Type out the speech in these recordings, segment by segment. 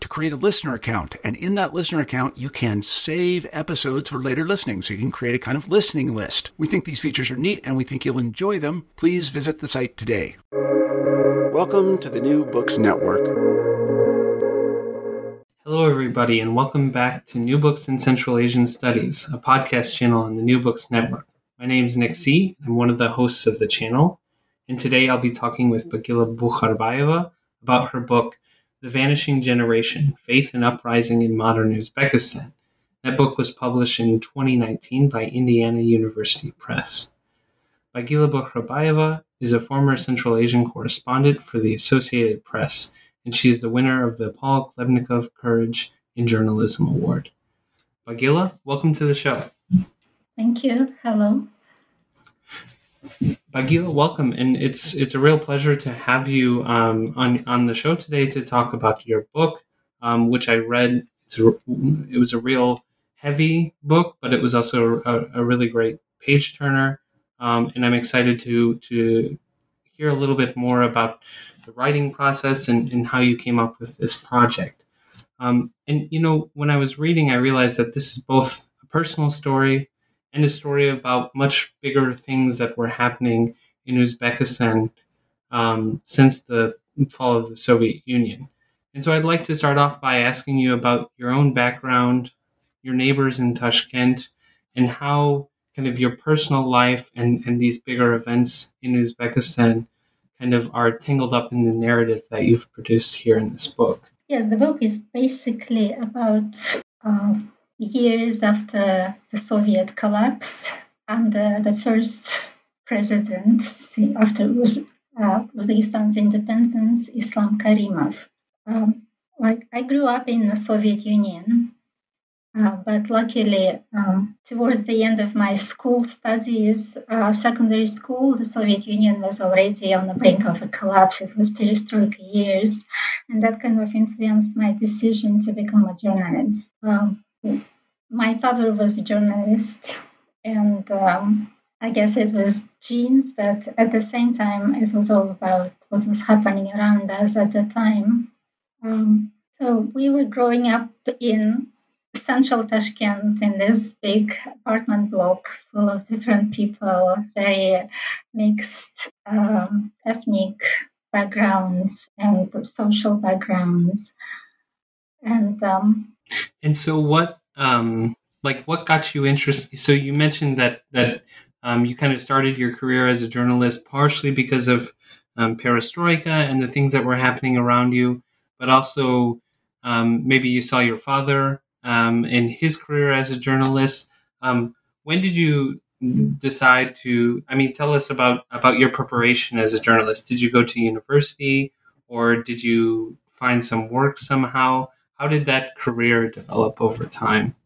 to create a listener account. And in that listener account, you can save episodes for later listening. So you can create a kind of listening list. We think these features are neat and we think you'll enjoy them. Please visit the site today. Welcome to the New Books Network. Hello, everybody, and welcome back to New Books in Central Asian Studies, a podcast channel on the New Books Network. My name is Nick C. I'm one of the hosts of the channel. And today I'll be talking with Bagila Bukharbaeva about her book, The Vanishing Generation, Faith and Uprising in Modern Uzbekistan. That book was published in 2019 by Indiana University Press. Bagila Bukharbaeva is a former Central Asian correspondent for the Associated Press, and she is the winner of the Paul Klebnikov Courage in Journalism Award. Bagila, welcome to the show. Thank you. Hello. Bagila, welcome, and it's a real pleasure to have you on the show today to talk about your book, which I read. It was a real heavy book, but it was also a really great page turner, and I'm excited to hear a little bit more about the writing process and how you came up with this project. And you know, when I was reading, I realized that this is both a personal story and a story about much bigger things that were happening in Uzbekistan since the fall of the Soviet Union. And so I'd like to start off by asking you about your own background, your neighbors in Tashkent, and how kind of your personal life and these bigger events in Uzbekistan kind of are tangled up in the narrative that you've produced here in this book. Yes, the book is basically about years after the Soviet collapse and the first president after Uzbekistan's independence, Islam Karimov. I grew up in the Soviet Union, but luckily towards the end of my school studies, secondary school, the Soviet Union was already on the brink of a collapse. It was perestroika years, and that kind of influenced my decision to become a journalist. My father was a journalist, and I guess it was genes, but at the same time, it was all about what was happening around us at the time. So we were growing up in central Tashkent in this big apartment block full of different people, very mixed ethnic backgrounds and social backgrounds. And so what got you interested? So you mentioned that you kind of started your career as a journalist partially because of perestroika and the things that were happening around you, but also maybe you saw your father in his career as a journalist. When did you decide to, tell us about your preparation as a journalist. Did you go to university or did you find some work somehow? How did that career develop over time?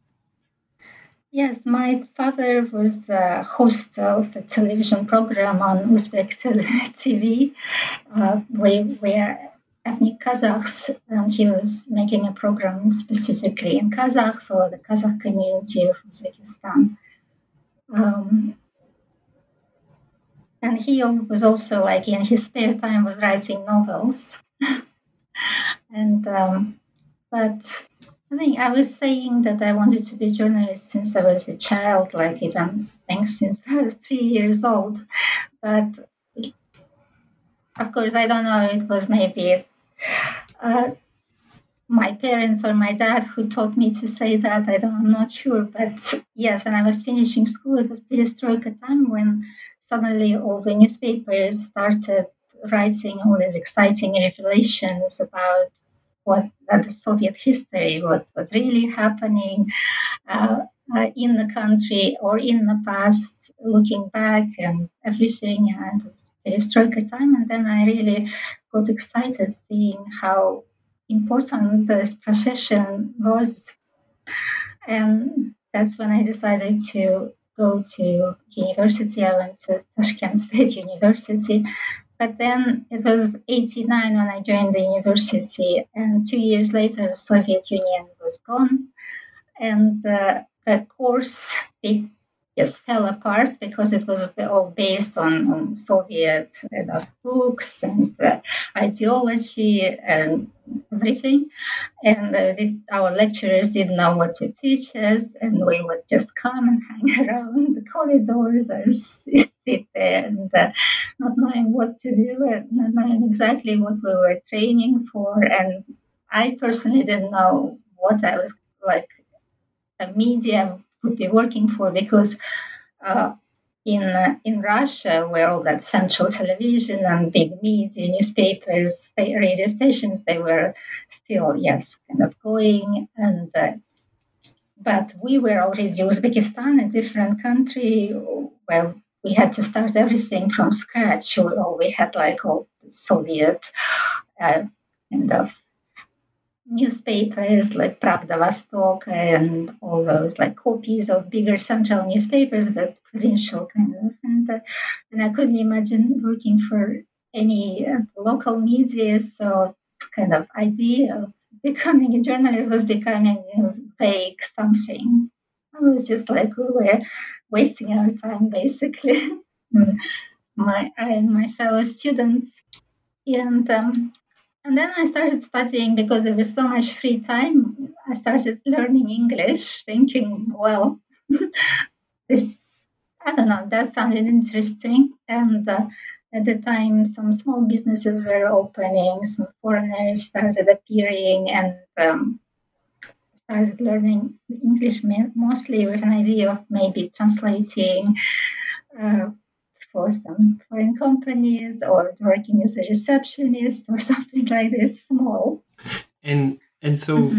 Yes, my father was a host of a television program on Uzbek TV. We are ethnic Kazakhs, and he was making a program specifically in Kazakh for the Kazakh community of Uzbekistan. And he was also, like, in his spare time, was writing novels. And but I think I was saying that I wanted to be a journalist since I was a child, like even I think since I was 3 years old. But of course, I don't know, it was maybe my parents or my dad who taught me to say that. I'm not sure. But yes, when I was finishing school, it was perestroika time when suddenly all the newspapers started writing all these exciting revelations about the Soviet history, what was really happening in the country or in the past, looking back and everything. And it was perestroika time. And then I really got excited seeing how important this profession was. And that's when I decided to go to university. I went to Tashkent State University. But then it was 1989 when I joined the university, and 2 years later, the Soviet Union was gone, and the course just fell apart because it was all based on Soviet books and ideology and everything. And our lecturers didn't know what to teach us, and we would just come and hang around the corridors or sit there and not knowing what to do and not knowing exactly what we were training for. And I personally didn't know what I was, like, a medium would be working for, because in Russia, where all that central television and big media, newspapers, radio stations, they were still, yes, kind of going. And but we were already Uzbekistan, a different country, where we had to start everything from scratch. We had, like, all Soviet kind of newspapers like Pravda Vostok and all those, like, copies of bigger central newspapers, but provincial kind of. And I couldn't imagine working for any local media. So kind of idea of becoming a journalist was becoming vague something. I was just like, we were wasting our time, basically, I and my fellow students. And then I started studying, because there was so much free time. I started learning English, thinking, well, this, I don't know, that sounded interesting. And at the time, some small businesses were opening, some foreigners started appearing, and started learning English mostly with an idea of maybe translating for some foreign companies, or working as a receptionist or something like this, small. And so,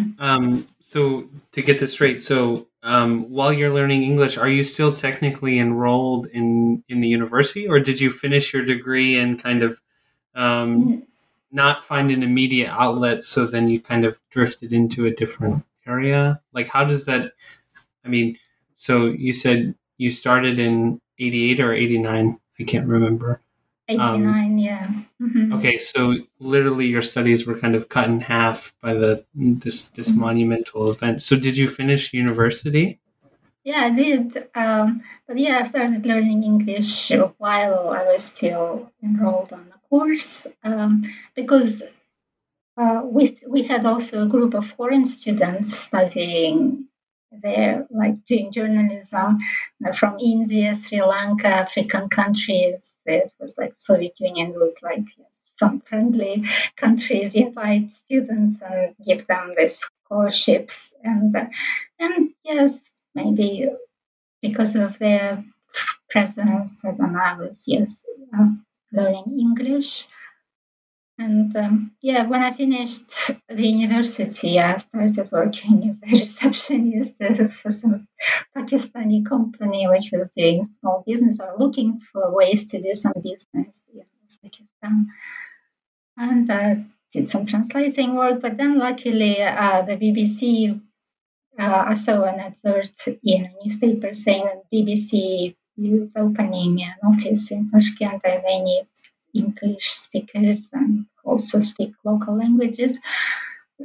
so to get this straight, so while you're learning English, are you still technically enrolled in the university, or did you finish your degree and kind of not find an immediate outlet, so then you kind of drifted into a different area? Like, how does that, I mean, so you said you started in 88 or 89? I can't remember. 89, yeah. Mm-hmm. Okay, so literally your studies were kind of cut in half by this monumental event. So did you finish university? Yeah, I did. But yeah, I started learning English while I was still enrolled on the course, because we had also a group of foreign students studying there, like doing journalism from India, Sri Lanka, African countries. It was like Soviet Union would, like, from friendly countries invite students and give them the scholarships. And yes, maybe because of their presence, I was learning English. And when I finished the university, I started working as a receptionist for some Pakistani company, which was doing small business or looking for ways to do some business in Uzbekistan. And I did some translating work. But then luckily, the BBC, I saw an advert in a newspaper saying that BBC is opening an office in Tashkent and they need English speakers and also speak local languages.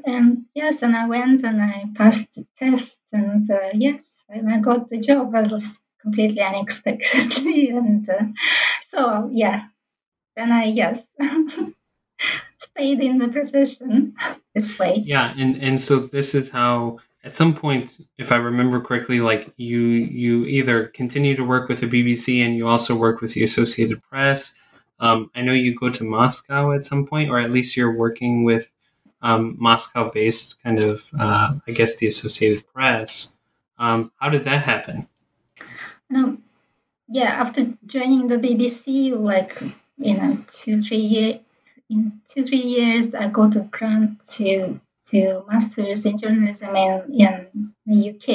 And yes, and I went and I passed the test, and and I got the job. It was completely unexpectedly, and So yeah, then I stayed in the profession this way. Yeah, and so this is how, at some point, if I remember correctly, like you either continue to work with the BBC and you also work with the Associated Press. I know you go to Moscow at some point, or at least you're working with Moscow-based kind of, I guess, the Associated Press. How did that happen? After joining the BBC, 2-3 years, I got a grant to master's in journalism in the UK.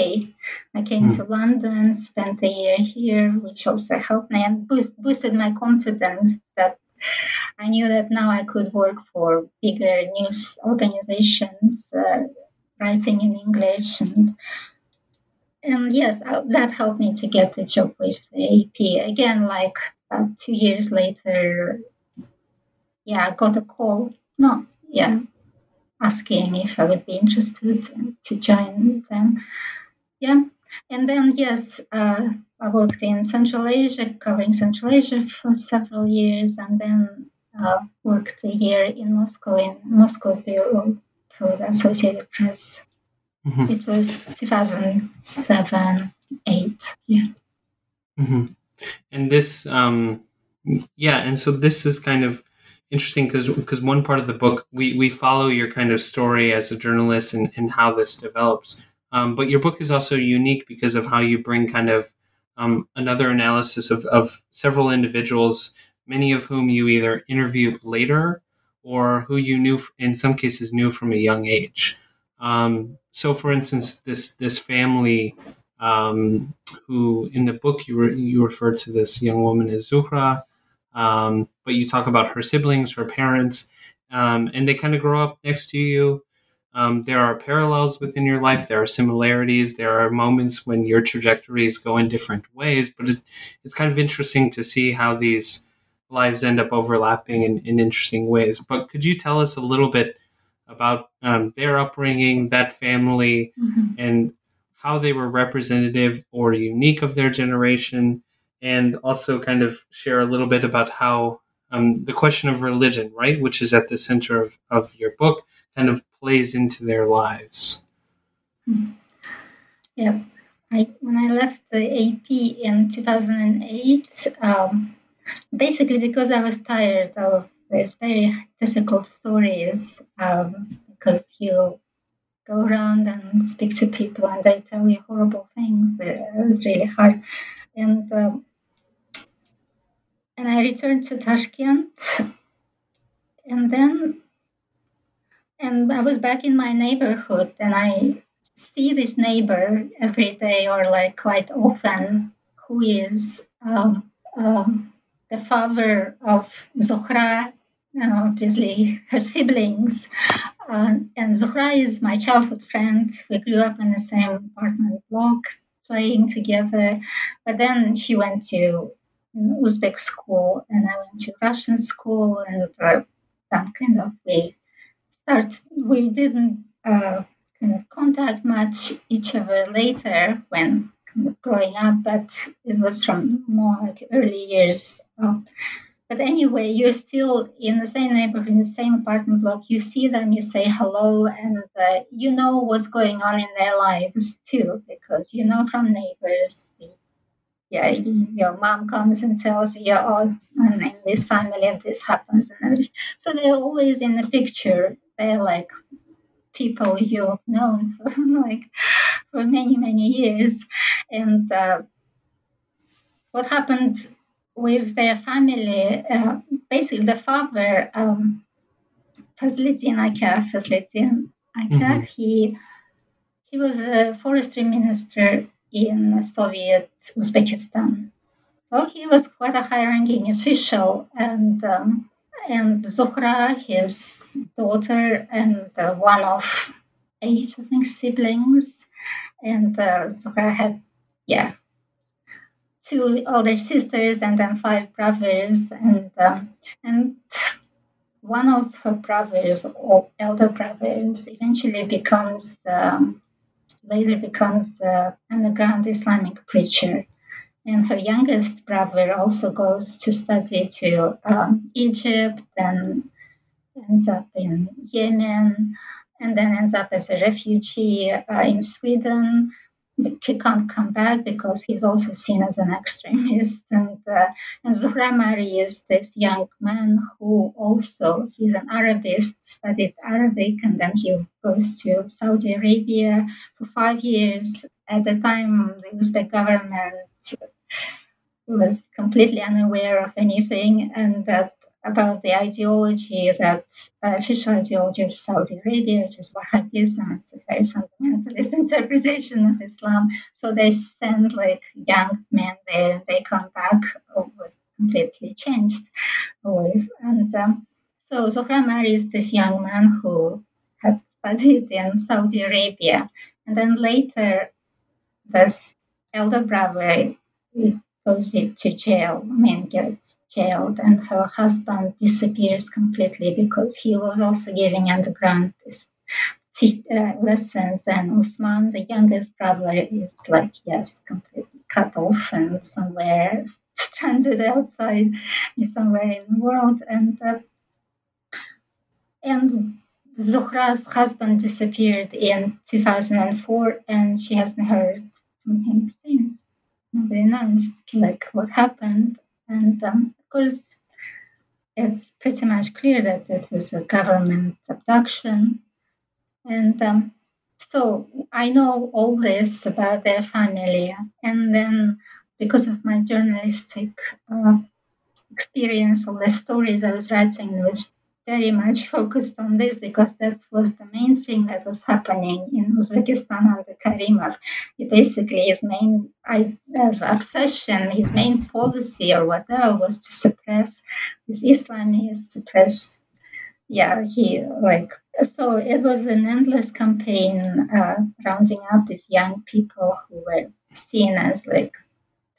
I came to London, spent a year here, which also helped me and boosted my confidence that I knew that now I could work for bigger news organizations, writing in English. And yes, that helped me to get the job with the AP. Again, about 2 years later, I got a call. Asking if I would be interested to join them. Yeah. And then, I worked in Central Asia, covering Central Asia for several years, and then worked a year in Moscow Bureau for the Associated Press. Mm-hmm. It was 2007-8. Yeah. Mm-hmm. And this, and so this is kind of interesting because one part of the book, we follow your kind of story as a journalist and how this develops. But your book is also unique because of how you bring kind of another analysis of several individuals, many of whom you either interviewed later or who you knew, in some cases, knew from a young age. So, for instance, this family who in the book you refer to this young woman as Zuhra. But you talk about her siblings, her parents, and they kind of grow up next to you. There are parallels within your life. There are similarities. There are moments when your trajectories go in different ways, but it's kind of interesting to see how these lives end up overlapping in interesting ways. But could you tell us a little bit about their upbringing, that family, mm-hmm. and how they were representative or unique of their generation? And also kind of share a little bit about how the question of religion, right, which is at the center of your book, kind of plays into their lives. Yeah. When I left the AP in 2008, basically because I was tired of these very difficult stories, because you go around and speak to people and they tell you horrible things. It was really hard. And I returned to Tashkent, and I was back in my neighborhood, and I see this neighbor every day or quite often, who is the father of Zuhra and obviously her siblings. And Zuhra is my childhood friend. We grew up in the same apartment block, playing together. But then she went to Uzbek school and I went to Russian school, and we didn't contact much each other later when growing up, but it was from more early years. But anyway, you're still in the same neighborhood, in the same apartment block. You see them, you say hello, and you know what's going on in their lives too, because you know from neighbors. Yeah, your mom comes and tells you, and in this family this happens, and everything. So they're always in the picture. They're people you've known for for many, many years. And what happened with their family, basically the father, Fazliddin Aka, mm-hmm. he was a forestry minister in Soviet Uzbekistan. So he was quite a high-ranking official, and Zuhra, his daughter, and one of 8, I think, siblings, and Zuhra had, 2 older sisters and then 5 brothers, and one of her brothers, or elder brothers, eventually becomes underground Islamic preacher, And her youngest brother also goes to study to Egypt, then ends up in Yemen, and then ends up as a refugee in Sweden. He can't come back because he's also seen as an extremist. And Zuhra marries this young man who also, he's an Arabist, studied Arabic, and then he goes to Saudi Arabia for 5 years. At the time, the Uzbek government was completely unaware of anything, and that about the ideology, that official ideology of Saudi Arabia, which is Wahhabism. It's a very fundamentalist interpretation of Islam. So they send young men there, and they come back completely changed. And so Zuhra marries this young man who had studied in Saudi Arabia, and then later this elder brother goes to jail. I mean, gets jailed, and her husband disappears completely because he was also giving underground lessons. And Usman, the youngest brother, is completely cut off and somewhere stranded outside, somewhere in the world. And Zuhra's husband disappeared in 2004, and she hasn't heard from him since. Nobody knows what happened. And of course, it's pretty much clear that it was a government abduction. And so I know all this about their family. And then because of my journalistic experience, all the stories I was writing was very much focused on this, because that was the main thing that was happening in Uzbekistan under Karimov. Basically, his main obsession, his main policy or whatever, was to suppress these Islamists, So it was an endless campaign rounding up these young people who were seen as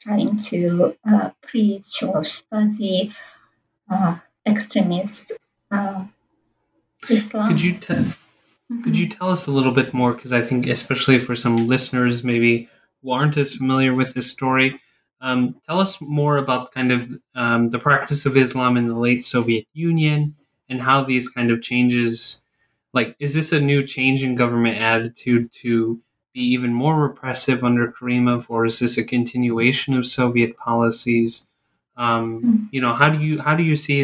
trying to preach or study extremist Islam. Could you tell us a little bit more? Because I think, especially for some listeners maybe who aren't as familiar with this story, tell us more about kind of the practice of Islam in the late Soviet Union and how these kind of changes, is this a new change in government attitude to be even more repressive under Karimov, or is this a continuation of Soviet policies? How do you see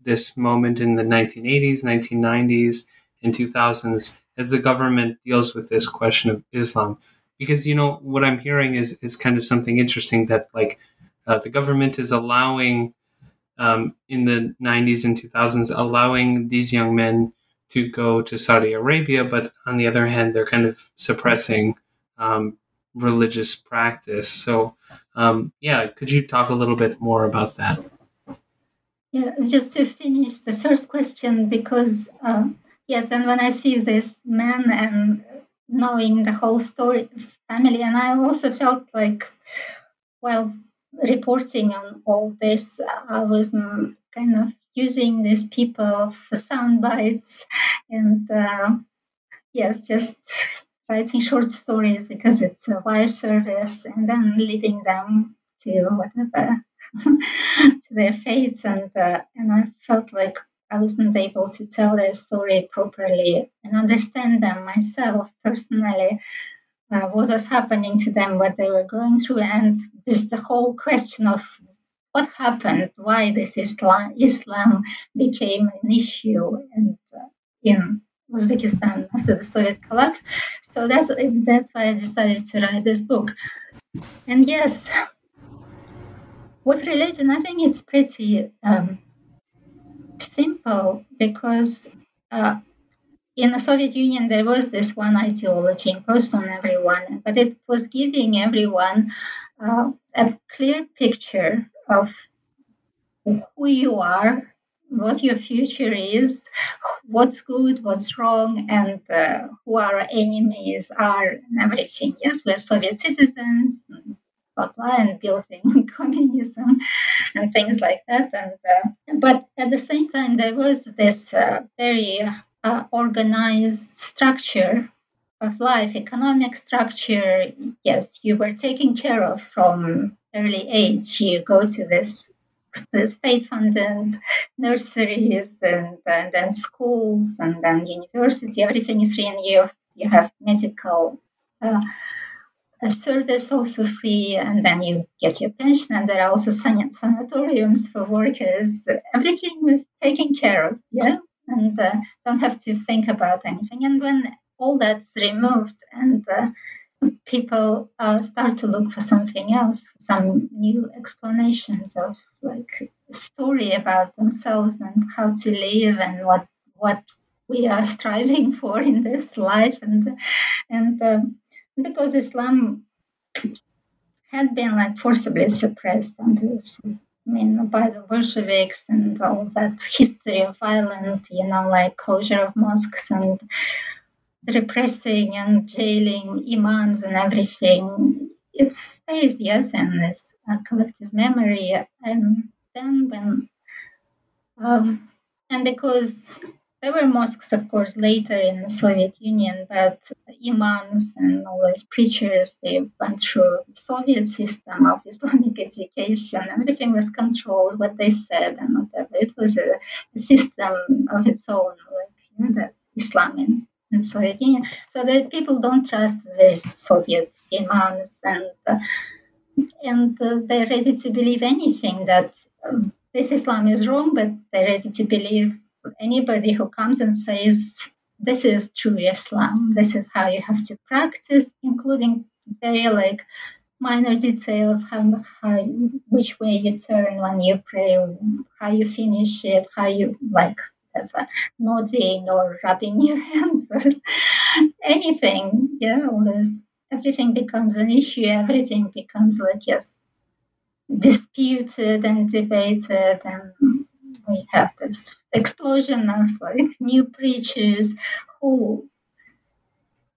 this moment in the 1980s, 1990s, and 2000s as the government deals with this question of Islam? Because, what I'm hearing is kind of something interesting, that the government is allowing in the 90s and 2000s, allowing these young men to go to Saudi Arabia, but on the other hand, they're kind of suppressing religious practice. So, could you talk a little bit more about that? Yeah, just to finish the first question, because, and when I see this man and knowing the whole story, family, and I also felt reporting on all this, I was kind of using these people for sound bites and, just writing short stories because it's a wire service, and then leaving them to whatever. to their fates, and I felt I wasn't able to tell their story properly and understand them myself personally, what was happening to them, what they were going through, and just the whole question of what happened, why this Islam became an issue in Uzbekistan after the Soviet collapse. So that's why I decided to write this book. And yes, with religion, I think it's pretty simple, because in the Soviet Union, there was this one ideology imposed on everyone, but it was giving everyone a clear picture of who you are, what your future is, what's good, what's wrong, and who our enemies are, and everything. Yes, we're Soviet citizens, and building communism and things like that. And but at the same time, there was this very organized structure of life, economic structure. Yes, you were taken care of from early age, you go to this state-funded nurseries and then schools and then university. Everything is free, and you have medical service also free, and then you get your pension, and there are also sanatoriums for workers. Everything was taken care of, and don't have to think about anything. And when all that's removed and people start to look for something else, some new explanations of like story about themselves and how to live and what we are striving for in this life, and because Islam had been like forcibly suppressed under, by the Bolsheviks and all that history of violence, like closure of mosques and repressing and jailing imams and everything. It stays, in this collective memory. And then when, and because there were mosques, of course, later in the Soviet Union, but imams and all these preachers, they went through the Soviet system of Islamic education. Everything was controlled, what they said and whatever. It was a system of its own, the Islam in Soviet Union. So that people don't trust these Soviet imams, and they're ready to believe anything, that this Islam is wrong, but they're ready to believe anybody who comes and says, this is true Islam, this is how you have to practice, including very minor details, how which way you turn when you pray, how you finish it, how you nodding or rubbing your hands or anything. All this, everything becomes an issue, everything becomes disputed and debated, and we have this explosion of new preachers who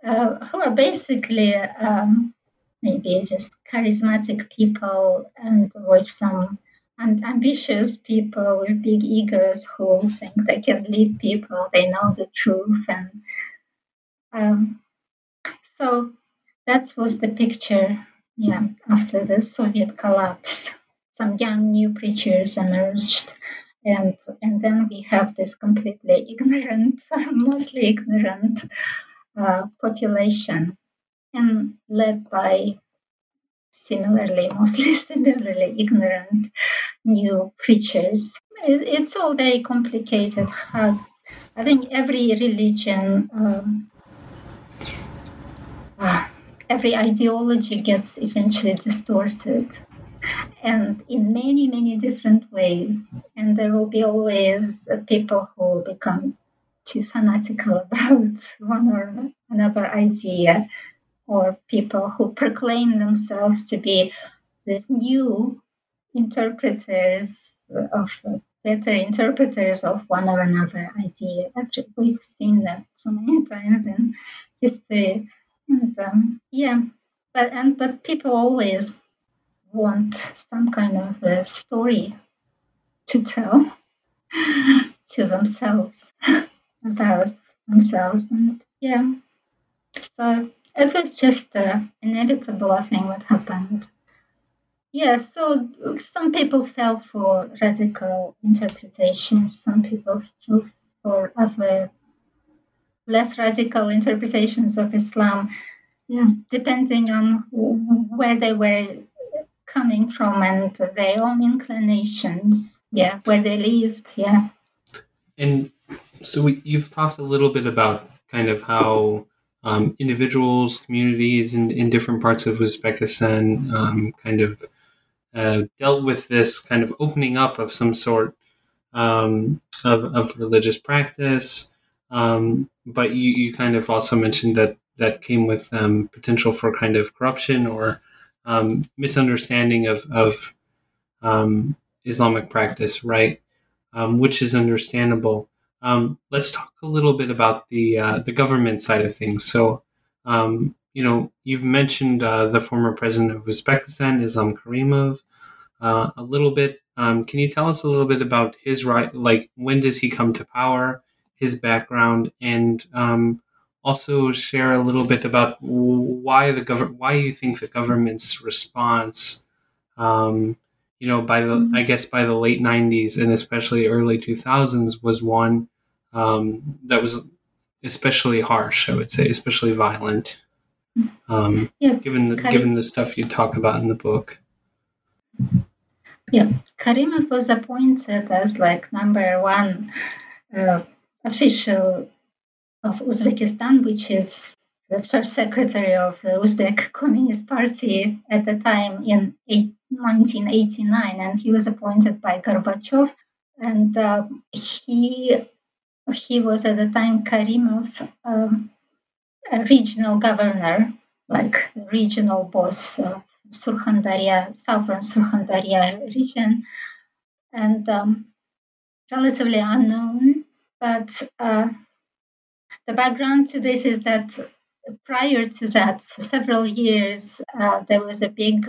are basically maybe just charismatic people and with some ambitious people with big egos who think they can lead people. They know the truth, and so that was the picture. After the Soviet collapse, some young new preachers emerged. And then we have this completely mostly ignorant population, and led by similarly ignorant new preachers. It's all very complicated. I think every religion, every ideology gets eventually distorted, and in many, many different ways. And there will be always people who become too fanatical about one or another idea, or people who proclaim themselves to be these new better interpreters of one or another idea. We've seen that so many times in history. And, but people always want some kind of a story to tell to themselves about themselves. And so it was just inevitable, I think, what happened. So some people fell for radical interpretations, some people fell for other less radical interpretations of Islam, depending on where they were coming from and their own inclinations, where they lived, And so you've talked a little bit about kind of how individuals, communities in different parts of Uzbekistan kind of dealt with this kind of opening up of some sort of religious practice, but you kind of also mentioned that came with potential for kind of corruption or misunderstanding of Islamic practice, right? Which is understandable. Let's talk a little bit about the government side of things. So, you've mentioned the former president of Uzbekistan, Islam Karimov, a little bit. Can you tell us a little bit about his when does he come to power, his background, and also share a little bit about why you think the government's response by the, I guess by the late 90s and especially early 2000s was one that was especially harsh, I would say, especially violent, given the stuff you talk about in the book. Yeah, Karimov was appointed as like number one official of Uzbekistan, which is the first secretary of the Uzbek Communist Party at the time in 1989, and he was appointed by Gorbachev. And he was at the time Karimov, a regional governor, like regional boss of Surkhandarya, southern Surkhandarya region, and relatively unknown. But the background to this is that prior to that, for several years, there was a big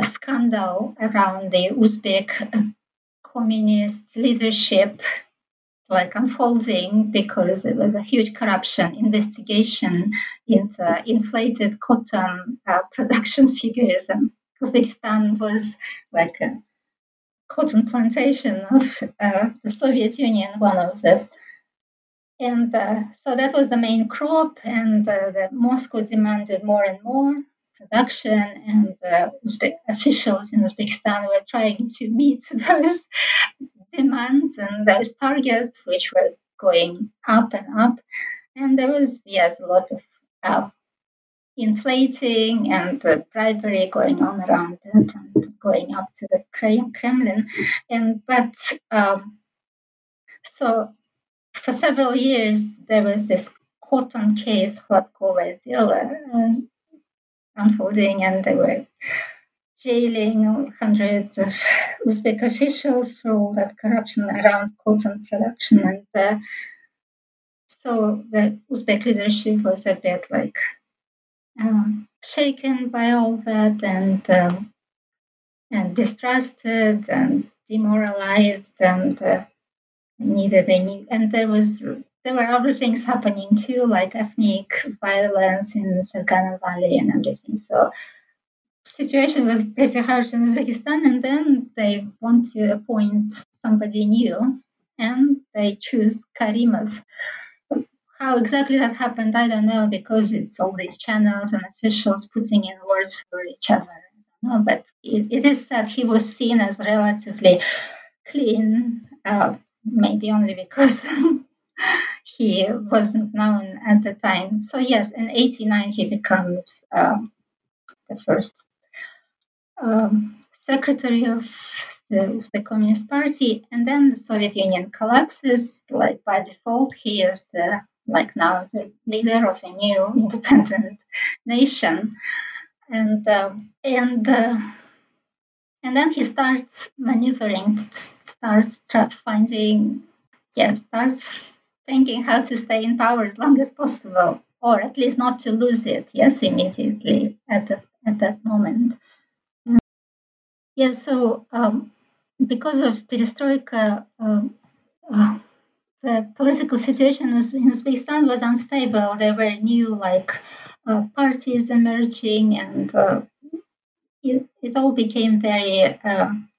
scandal around the Uzbek communist leadership, like unfolding, because it was a huge corruption investigation into inflated cotton production figures, and Kazakhstan was like a cotton plantation of the Soviet Union, one of the. And so that was the main crop, and the Moscow demanded more and more production, and officials in Uzbekistan were trying to meet those demands and those targets, which were going up and up. And there was, a lot of inflating and bribery going on around that and going up to the Kremlin. So for several years, there was this cotton case, Khladkova deal, unfolding, and they were jailing hundreds of Uzbek officials for all that corruption around cotton production. And so the Uzbek leadership was a bit like shaken by all that and distrusted and demoralized and needed a new. And there were other things happening too, like ethnic violence in Fergana Valley and everything. So situation was pretty harsh in Uzbekistan, and then they want to appoint somebody new, and they choose Karimov. How exactly that happened, I don't know, because it's all these channels and officials putting in words for each other. No, but it is that he was seen as relatively clean, maybe only because he wasn't known at the time. So yes, in 1989 he becomes the first secretary of the Uzbek Communist Party, and then the Soviet Union collapses. Like by default, he is the leader of a new independent nation, and then he starts maneuvering, starts thinking how to stay in power as long as possible, or at least not to lose it. Yes, immediately at that moment. Yeah, so because of perestroika, the political situation in Uzbekistan was unstable. There were new parties emerging, and it all became very kind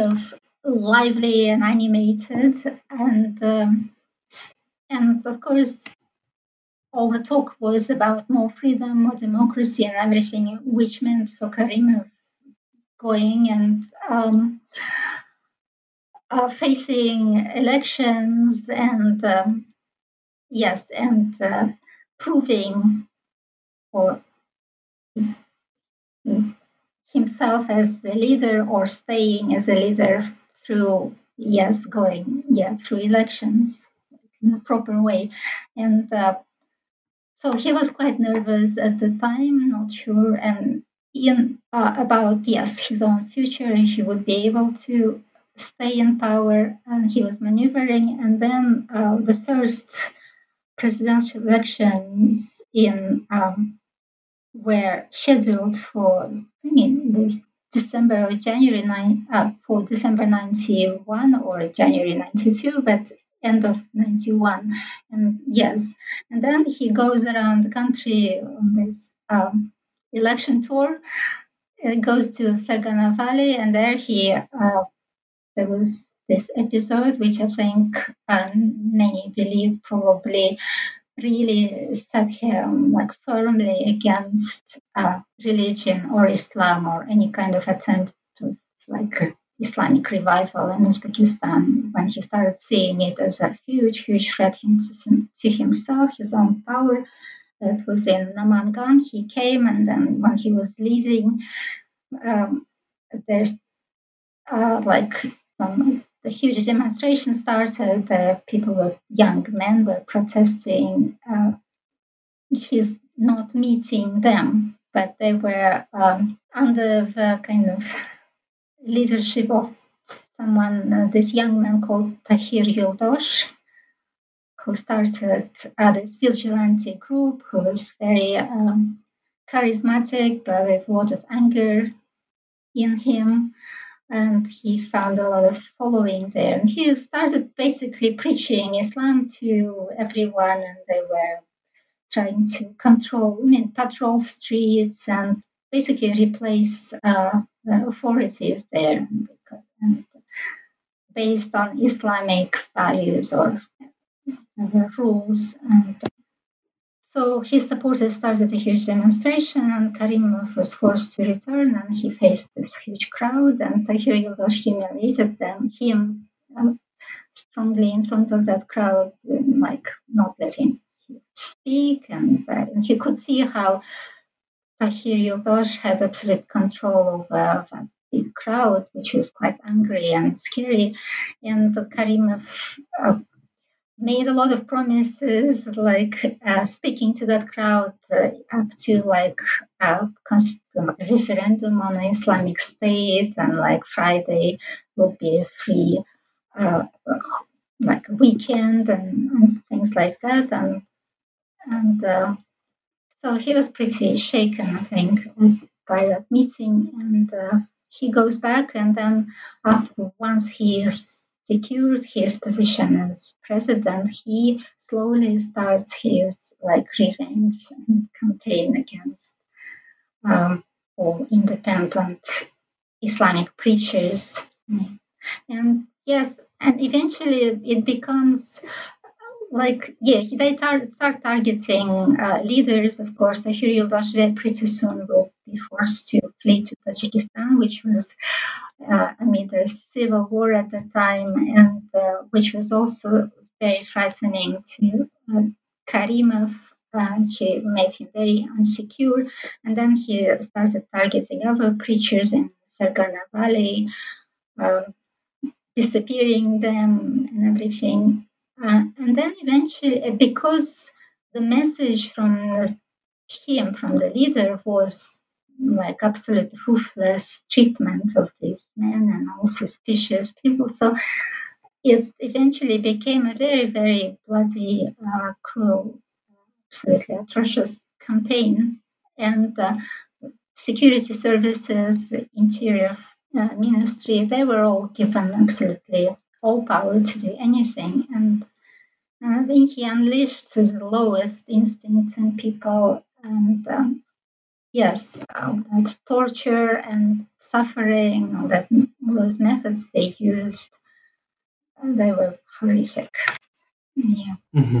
of lively and animated, and of course, all the talk was about more freedom, more democracy, and everything, which meant for Karimov going and facing elections and, proving for himself as the leader or staying as a leader through, through elections in a proper way. And so he was quite nervous at the time, not sure, and about his own future, if he would be able to stay in power. And he was maneuvering. And then the first presidential elections in were scheduled for December or January for December 91 or January 92, but end of 91. And then he goes around the country on this election tour, goes to Fergana Valley, and there there was this episode, which I think many believe probably really set him like firmly against religion or Islam or any kind of attempt to like Islamic revival in Uzbekistan, when he started seeing it as a huge, huge threat to himself, his own power. That was in Namangan. He came, and then when he was leaving, the huge demonstration started. People young men were protesting his not meeting them, but they were under the kind of leadership of someone, this young man called Tahir Yuldosh, who started this vigilante group, who was very charismatic, but with a lot of anger in him. And he found a lot of following there. And he started basically preaching Islam to everyone, and they were trying to patrol streets and basically replace the authorities there based on Islamic values or rules. And so his supporters started a huge demonstration, and Karimov was forced to return, and he faced this huge crowd, and Tahir Yildosh humiliated him strongly in front of that crowd, like not letting him speak, and he could see how Tahir Yildosh had absolute control over that big crowd, which was quite angry and scary, and Karimov made a lot of promises, like speaking to that crowd up to like a referendum on an Islamic state, and like Friday would be a free like weekend and things like that. And so he was pretty shaken, I think, by that meeting. And he goes back, and then once he is secured his position as president, he slowly starts his like revenge and campaign against all independent Islamic preachers. And yes, and eventually it becomes like, they start targeting leaders. Of course, Tahir Yildosh pretty soon will be forced to flee to Tajikistan, which was the civil war at the time, and which was also very frightening to Karimov. He made him very insecure, and then he started targeting other preachers in Fergana Valley, disappearing them and everything. And then eventually, because the message from him, from the leader, was like absolute ruthless treatment of these men and all suspicious people. So it eventually became a very, very bloody, cruel, absolutely atrocious campaign. And security services, interior ministry, they were all given absolutely all power to do anything. And I think he unleashed the lowest instincts in people, and that torture and suffering, all those methods they used, they were horrific. Yeah. Mm-hmm.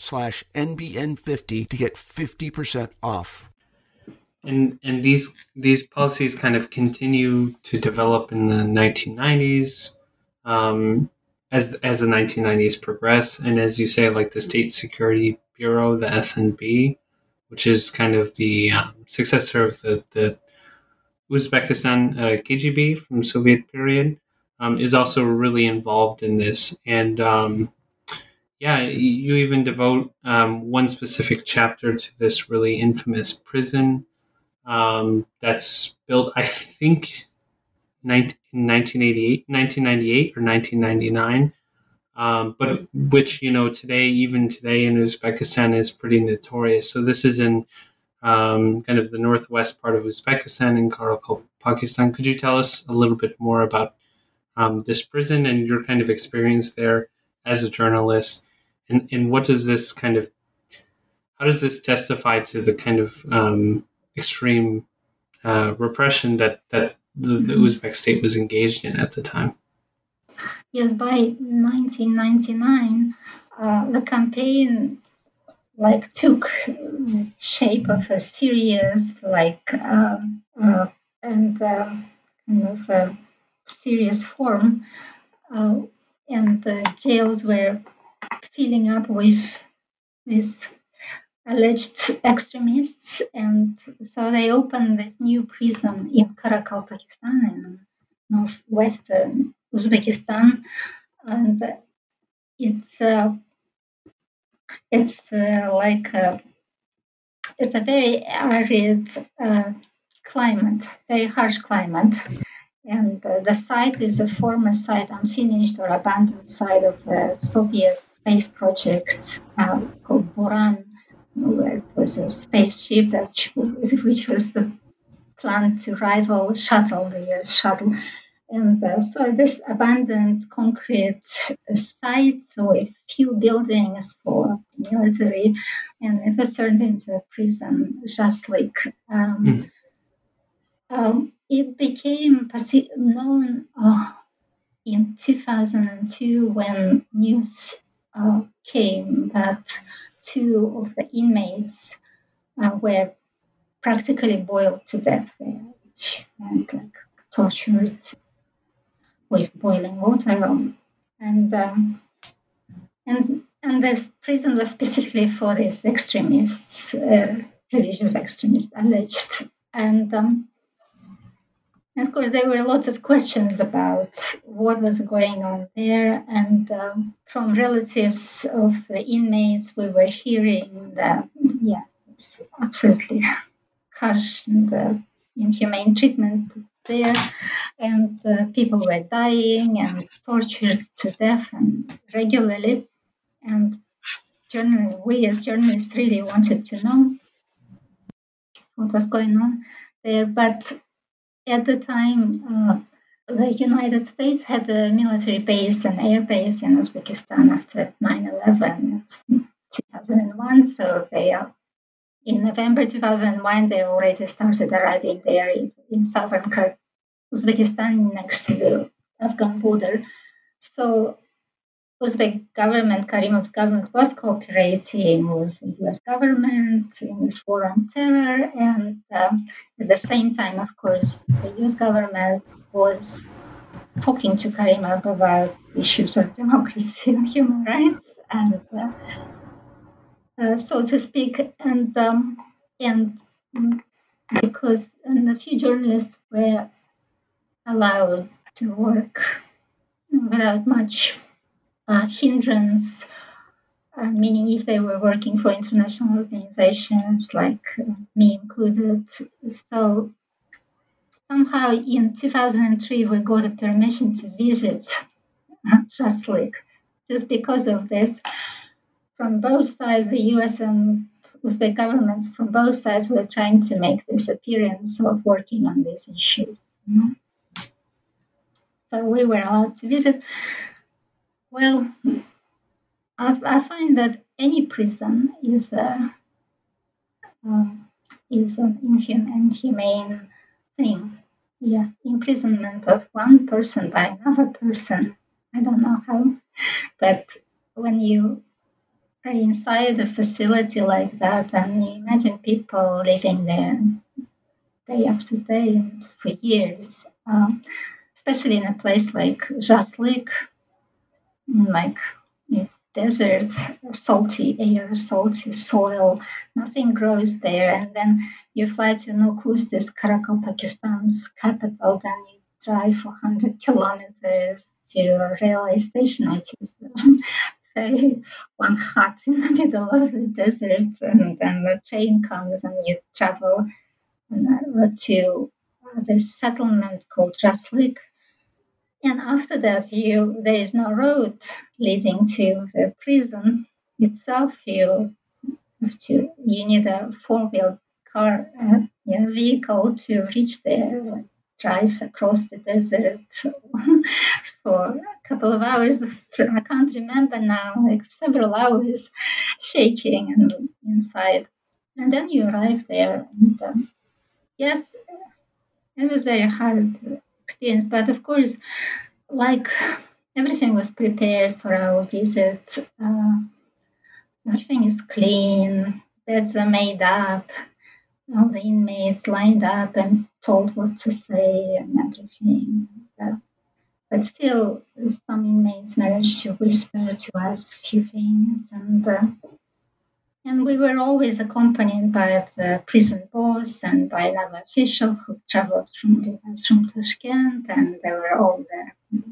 to get 50% off. And these policies kind of continue to develop in the 1990s, as the 1990s progress. And as you say, like the State Security Bureau, the SNB, which is kind of the successor of the Uzbekistan KGB from the Soviet period, is also really involved in this. And yeah, you even devote one specific chapter to this really infamous prison that's built, I think, in 1998 or 1999, but which, you know, today, even today in Uzbekistan, is pretty notorious. So this is in kind of the northwest part of Uzbekistan in Karakalpakstan. Could you tell us a little bit more about this prison and your kind of experience there as a journalist? And what does this kind of, how does this testify to the kind of extreme repression that the Uzbek state was engaged in at the time? Yes, by 1999, the campaign took the shape of a serious, kind of a serious form, and the jails were filling up with these alleged extremists, and so they opened this new prison in Karakalpakstan, in northwestern Uzbekistan, and it's a very arid climate, very harsh climate, and the site is a former site, unfinished or abandoned site of a Soviet space project called Buran. It was a spaceship which was planned to rival the US shuttle. And so this abandoned concrete site with few buildings for military, and it was turned into a prison, Jaslik. It became known in 2002 when news came that two of the inmates were practically boiled to death there, which meant tortured with boiling water, and this prison was specifically for these extremists, religious extremists alleged, and of course there were lots of questions about what was going on there, and from relatives of the inmates we were hearing that it's absolutely harsh and inhumane treatment there, and people were dying and tortured to death and regularly, and we as journalists really wanted to know what was going on there. But at the time, the United States had a military base, an air base in Uzbekistan after 9/11 2001, so they are in November 2001, they already started arriving there in southern Uzbekistan next to the Afghan border. So Uzbek government, Karimov's government, was cooperating with the U.S. government in this war on terror. And at the same time, of course, the U.S. government was talking to Karimov about issues of democracy and human rights, and so to speak, and a few journalists were allowed to work without much hindrance, meaning if they were working for international organizations, like me included. So somehow in 2003 we got a permission to visit Jaslik, just because of this. From both sides, the U.S. and Uzbek governments, from both sides, were trying to make this appearance of working on these issues. So we were allowed to visit. Well, I find that any prison is an inhumane thing. Yeah, imprisonment of one person by another person. I don't know how, but when you inside a facility like that, and you imagine people living there day after day and for years, especially in a place like Jaslik, like it's desert, salty air, salty soil, nothing grows there. And then you fly to Nukus, this Karakalpakistan's capital, then you drive 400 kilometers to a railway station, which is very one hut in the middle of the desert, and then the train comes and you travel to this settlement called Jaslik. And after that, there is no road leading to the prison itself. You need a four-wheel car vehicle to reach there, like drive across the desert for a couple of hours. I can't remember now, like several hours, shaking and inside. And then you arrive there. And yes, it was very hard experience, but of course, like everything was prepared for our visit. Everything is clean, beds are made up, all the inmates lined up and told what to say and everything. But still, some inmates managed to whisper to us a few things, and we were always accompanied by the prison boss and by another official who traveled from Tashkent, and there were all the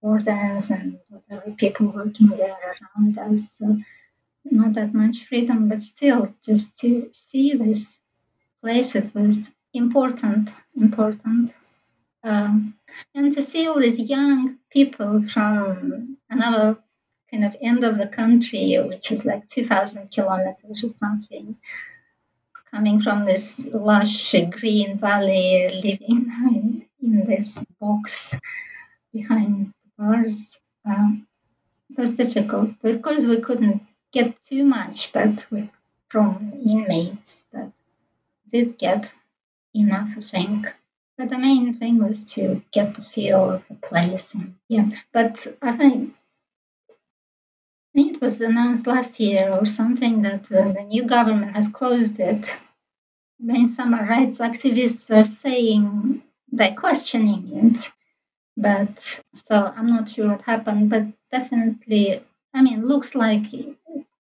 wardens and whatever people working there around us. So not that much freedom, but still, just to see this place, it was important. And to see all these young people from another kind of end of the country, which is like 2,000 kilometers or something, coming from this lush green valley, living in this box behind bars. It was difficult. Of course, we couldn't get too much from inmates, but did get enough, I think. But the main thing was to get the feel of the place. But I think it was announced last year or something that the new government has closed it. Then some rights activists are saying they're questioning it. But so I'm not sure what happened, but definitely, looks like it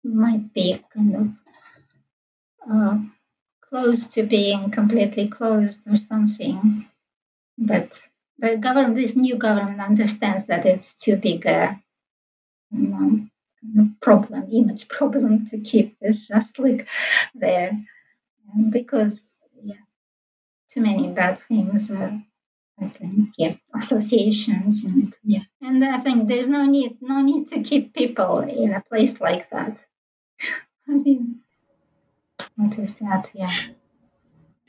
might be kind of close to being completely closed or something. But the government, this new government, understands that it's too big a image problem to keep this Jaslik there, because too many bad things associations and I think there's no need to keep people in a place like that. What is that?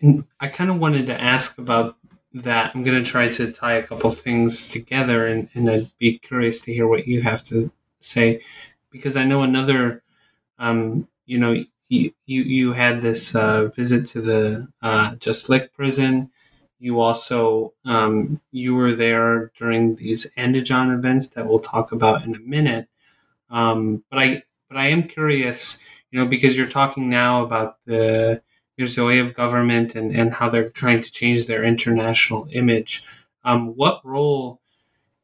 And I kind of wanted to ask about that. I'm going to try to tie a couple things together, and I'd be curious to hear what you have to say, because I know another, you had this visit to the Jaslik prison. You also, you were there during these Andijan events that we'll talk about in a minute. But I am curious, because you're talking now about the Mirzoyev government and how they're trying to change their international image. What role...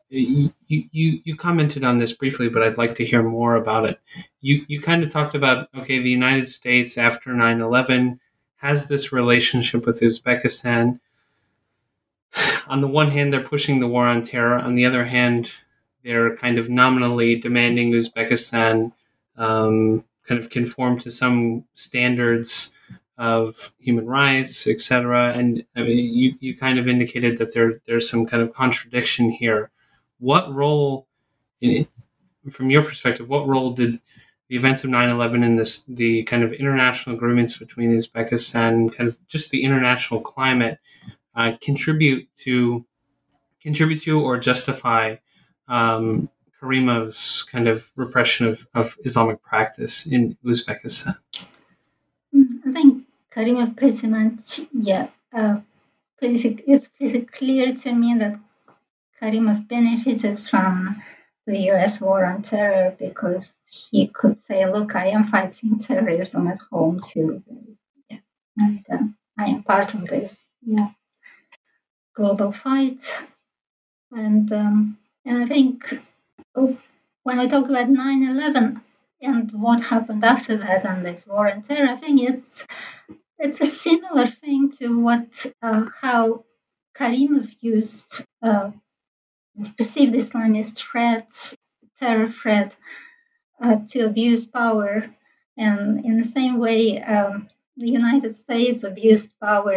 You commented on this briefly, but I'd like to hear more about it. You kind of talked about, the United States after 9/11 has this relationship with Uzbekistan. On the one hand, they're pushing the war on terror. On the other hand, they're kind of nominally demanding Uzbekistan kind of conform to some standards of human rights, etc. And you kind of indicated that there's some kind of contradiction here. What role, from your perspective, what role did the events of 9/11 and the kind of international agreements between Uzbekistan, kind of just the international climate, contribute to or justify Karimov's kind of repression of Islamic practice in Uzbekistan? I think Karimov pretty much, it's pretty clear to me that Karimov benefited from the U.S. war on terror, because he could say, look, I am fighting terrorism at home too. And I am part of this global fight. And I think when I talk about 9/11 and what happened after that and this war on terror, I think it's a similar thing to what how Karimov used perceived Islamist threat, terror threat, to abuse power. And in the same way, the United States abused power,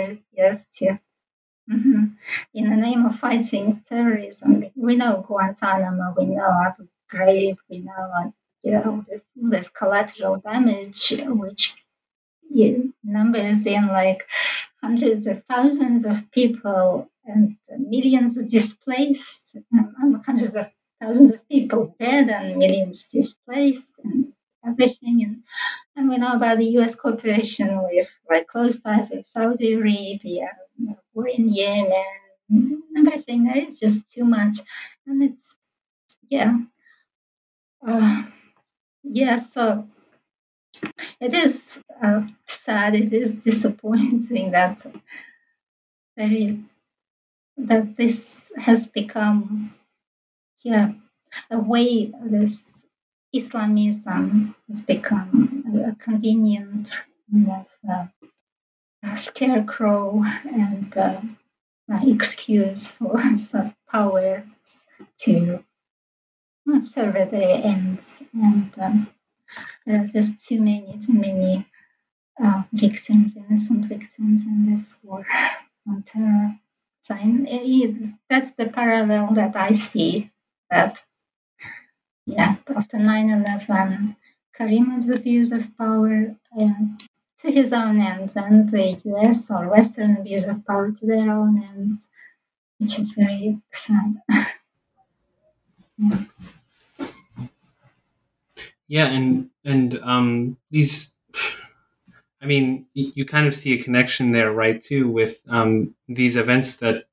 in the name of fighting terrorism. We know Guantanamo, we know Abu Ghraib, we know this collateral damage, which numbers in like hundreds of thousands of people and millions displaced, and hundreds of thousands of people dead and millions displaced and everything. And we know about the U.S. cooperation with close ties with Saudi Arabia, war in Yemen, everything. There is just too much. And it's, so it is sad, it is disappointing that this has become a way, this Islamism has become a convenient a scarecrow and an excuse for some powers to further their ends. And there are just too many victims, innocent victims in this war on terror. So that's the parallel that I see. That after 9/11, Karimov's abuse of power to his own ends, and the U.S. or Western abuse of power to their own ends, which is very sad. And these, I mean, you kind of see a connection there, right? Too with these events that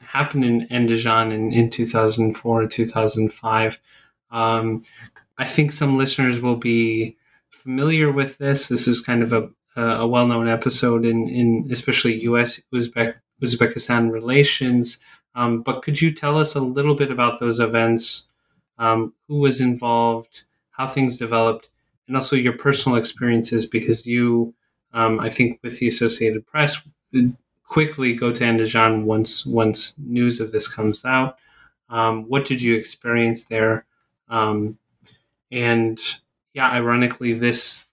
happened in Andijan in 2004, 2005. I think some listeners will be familiar with this. This is kind of a well-known episode in especially U.S. Uzbekistan relations. But could you tell us a little bit about those events, who was involved, how things developed, and also your personal experiences? Because you, I think, with the Associated Press, quickly go to Andijan once news of this comes out. What did you experience there? Ironically, this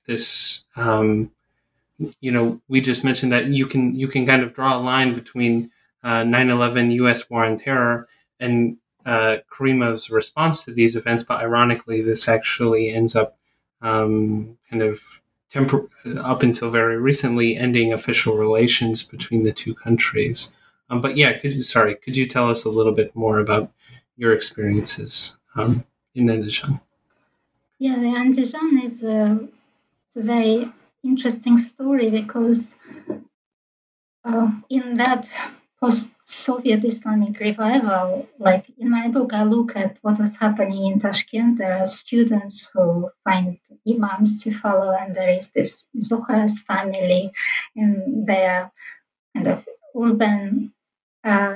we just mentioned that you can kind of draw a line between 9/11 U.S. war on terror and Karimov's response to these events, but ironically, this actually ends up kind of up until very recently ending official relations between the two countries. Could you tell us a little bit more about your experiences in Andijan? Yeah, the Andijan is a very interesting story because in that post-Soviet Islamic revival, in my book, I look at what was happening in Tashkent. There are students who find imams to follow, and there is this Zuhra's family, and they are kind of urban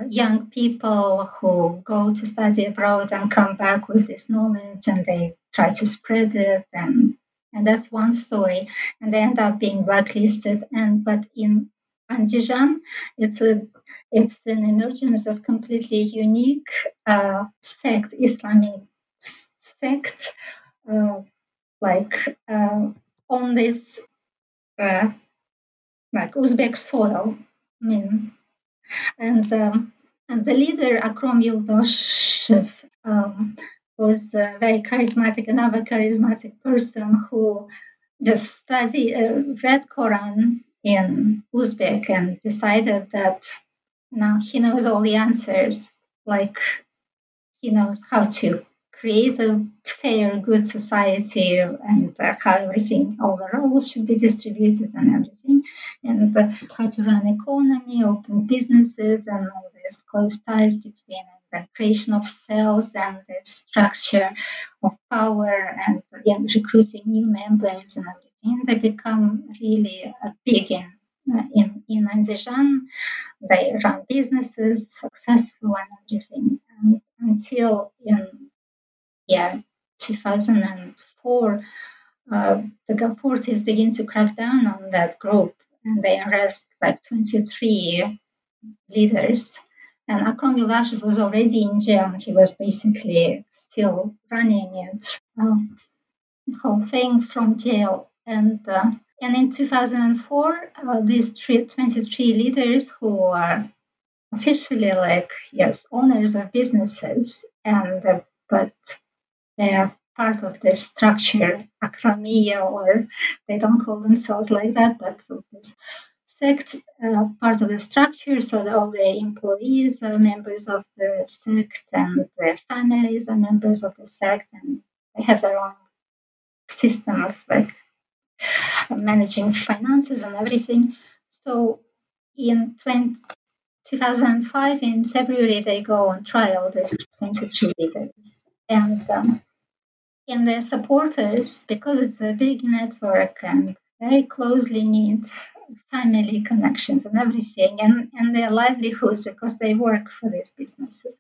young people who go to study abroad and come back with this knowledge, and they try to spread it, and that's one story. And they end up being blacklisted. But in Andijan, it's an emergence of completely unique Islamic sect, on this Uzbek soil. And the leader, Akram Yuldashev, was a very charismatic, another charismatic person who just studied, read Quran in Uzbek and decided that now he knows all the answers. He knows how to create a fair, good society and how everything, all the roles should be distributed and everything, and how to run economy, open businesses, and all these close ties between the creation of cells and the structure of power and recruiting new members and everything. They become really big in Andijan. They run businesses, successful and everything. And until in 2004, the Gaportis begin to crack down on that group, and they arrest 23 leaders. And Akram Yuldashev was already in jail, and he was basically still running it, the whole thing from jail. And in 2004, these 23 leaders who are officially owners of businesses, and but they are part of this structure, Akramia, or they don't call themselves like that, but this sect, part of the structure, so that all the employees are members of the sect, and their families are members of the sect, and they have their own system of managing finances and everything. So in 2005, in February, they go on trial, these 23 leaders. And in their supporters, because it's a big network and very closely knit family connections and everything, and their livelihoods, because they work for these businesses,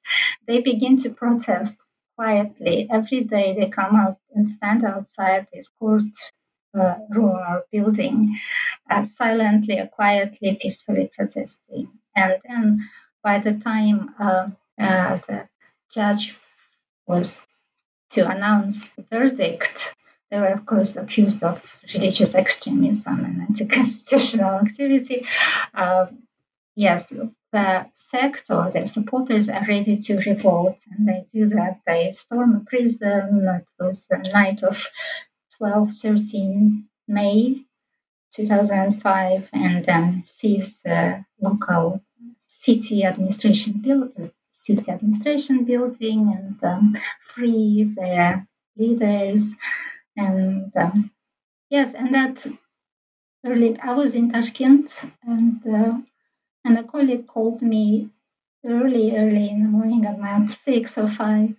they begin to protest quietly. Every day they come out and stand outside this court room or building, silently or quietly, peacefully protesting. And then by the time the judge was to announce the verdict, they were, of course, accused of religious extremism and anti-constitutional activity. The sect or their supporters are ready to revolt, and they do that. They storm a prison. It was the night of 12-13 May 2005, and then seized the local city administration building, and free their leaders. And and that early, I was in Tashkent, and a colleague called me early in the morning, about 6 or 5,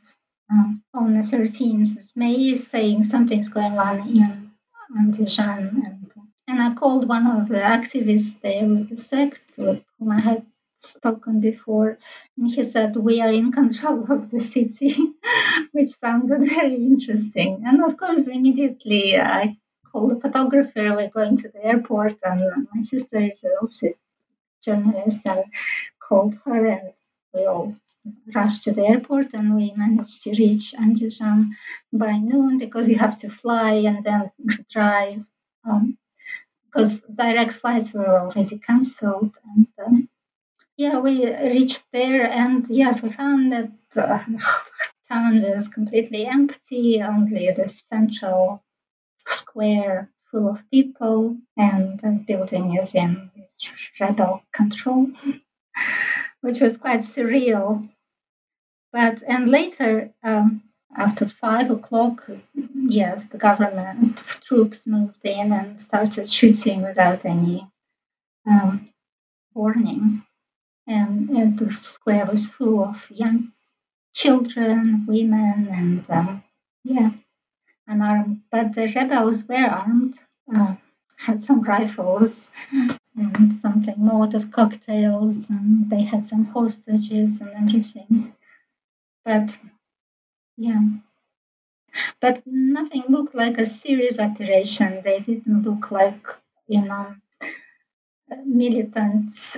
on the 13th of May, saying something's going on in Andijan. And I called one of the activists there with the sect, with whom I had spoken before, and he said, "We are in control of the city," which sounded very interesting. And of course, immediately I called a photographer. We're going to the airport, and my sister is also a journalist. I called her, and we all rushed to the airport, and we managed to reach Andijan by noon, because you have to fly and then drive, because direct flights were already cancelled. And we reached there, and yes, we found that the town was completely empty, only the central square full of people, and the building is in rebel control, which was quite surreal. And later, after 5 o'clock, the government troops moved in and started shooting without any warning. And the square was full of young children, women, and unarmed. But the rebels were armed, had some rifles and something, Molotov cocktails, and they had some hostages and everything. But nothing looked like a serious operation. They didn't look like, militants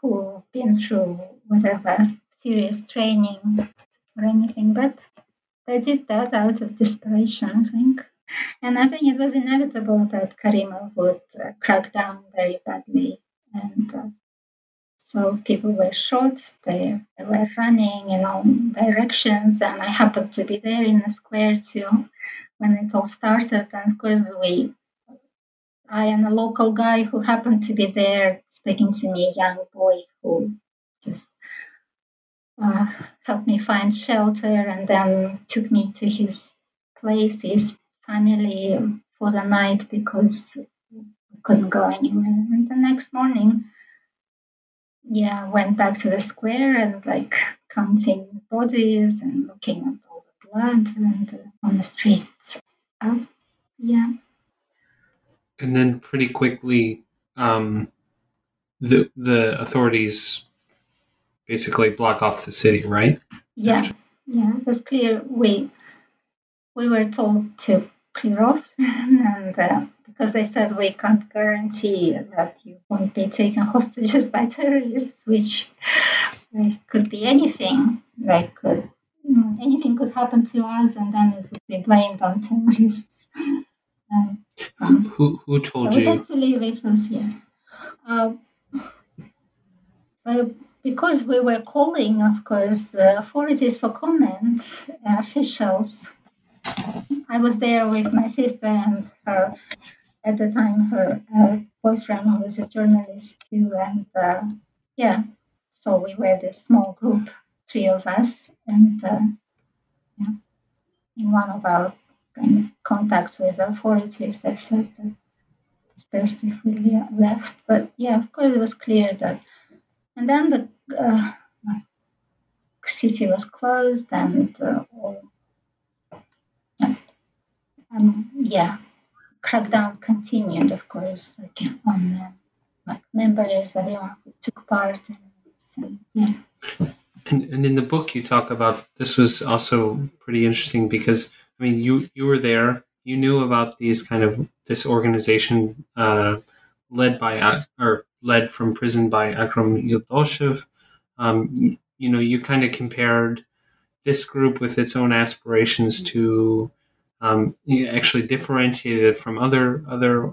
who've been through whatever serious training or anything, but they did that out of desperation, I think. And I think it was inevitable that Karimov would crack down very badly. And so people were shot, they were running in all directions, and I happened to be there in the square too when it all started. And of course, I and a local guy who happened to be there speaking to me, a young boy who just helped me find shelter, and then took me to his place, his family, for the night, because I couldn't go anywhere. And the next morning, I went back to the square and counting bodies and looking at all the blood and on the streets. And then pretty quickly, the authorities basically block off the city, right? Yeah, yeah, that's clear. We were told to clear off, and because they said we can't guarantee that you won't be taken hostages by terrorists, which could be anything. Like anything could happen to us, and then it would be blamed on terrorists. Who told you? Actually, it was because we were calling, of course, authorities for comment, officials. I was there with my sister and her, at the time, her boyfriend, who was a journalist too, and so we were this small group, three of us, and in one of our contacts with authorities, they said that it's best if we left. But yeah, of course, it was clear that, and then the city was closed, and crackdown continued, of course, on members, everyone who took part in this, And in the book you talk about, this was also pretty interesting because, I mean, you were there, you knew about these this organization led from prison by Akram Yuldashev. You kind of compared this group with its own aspirations to actually differentiated it from other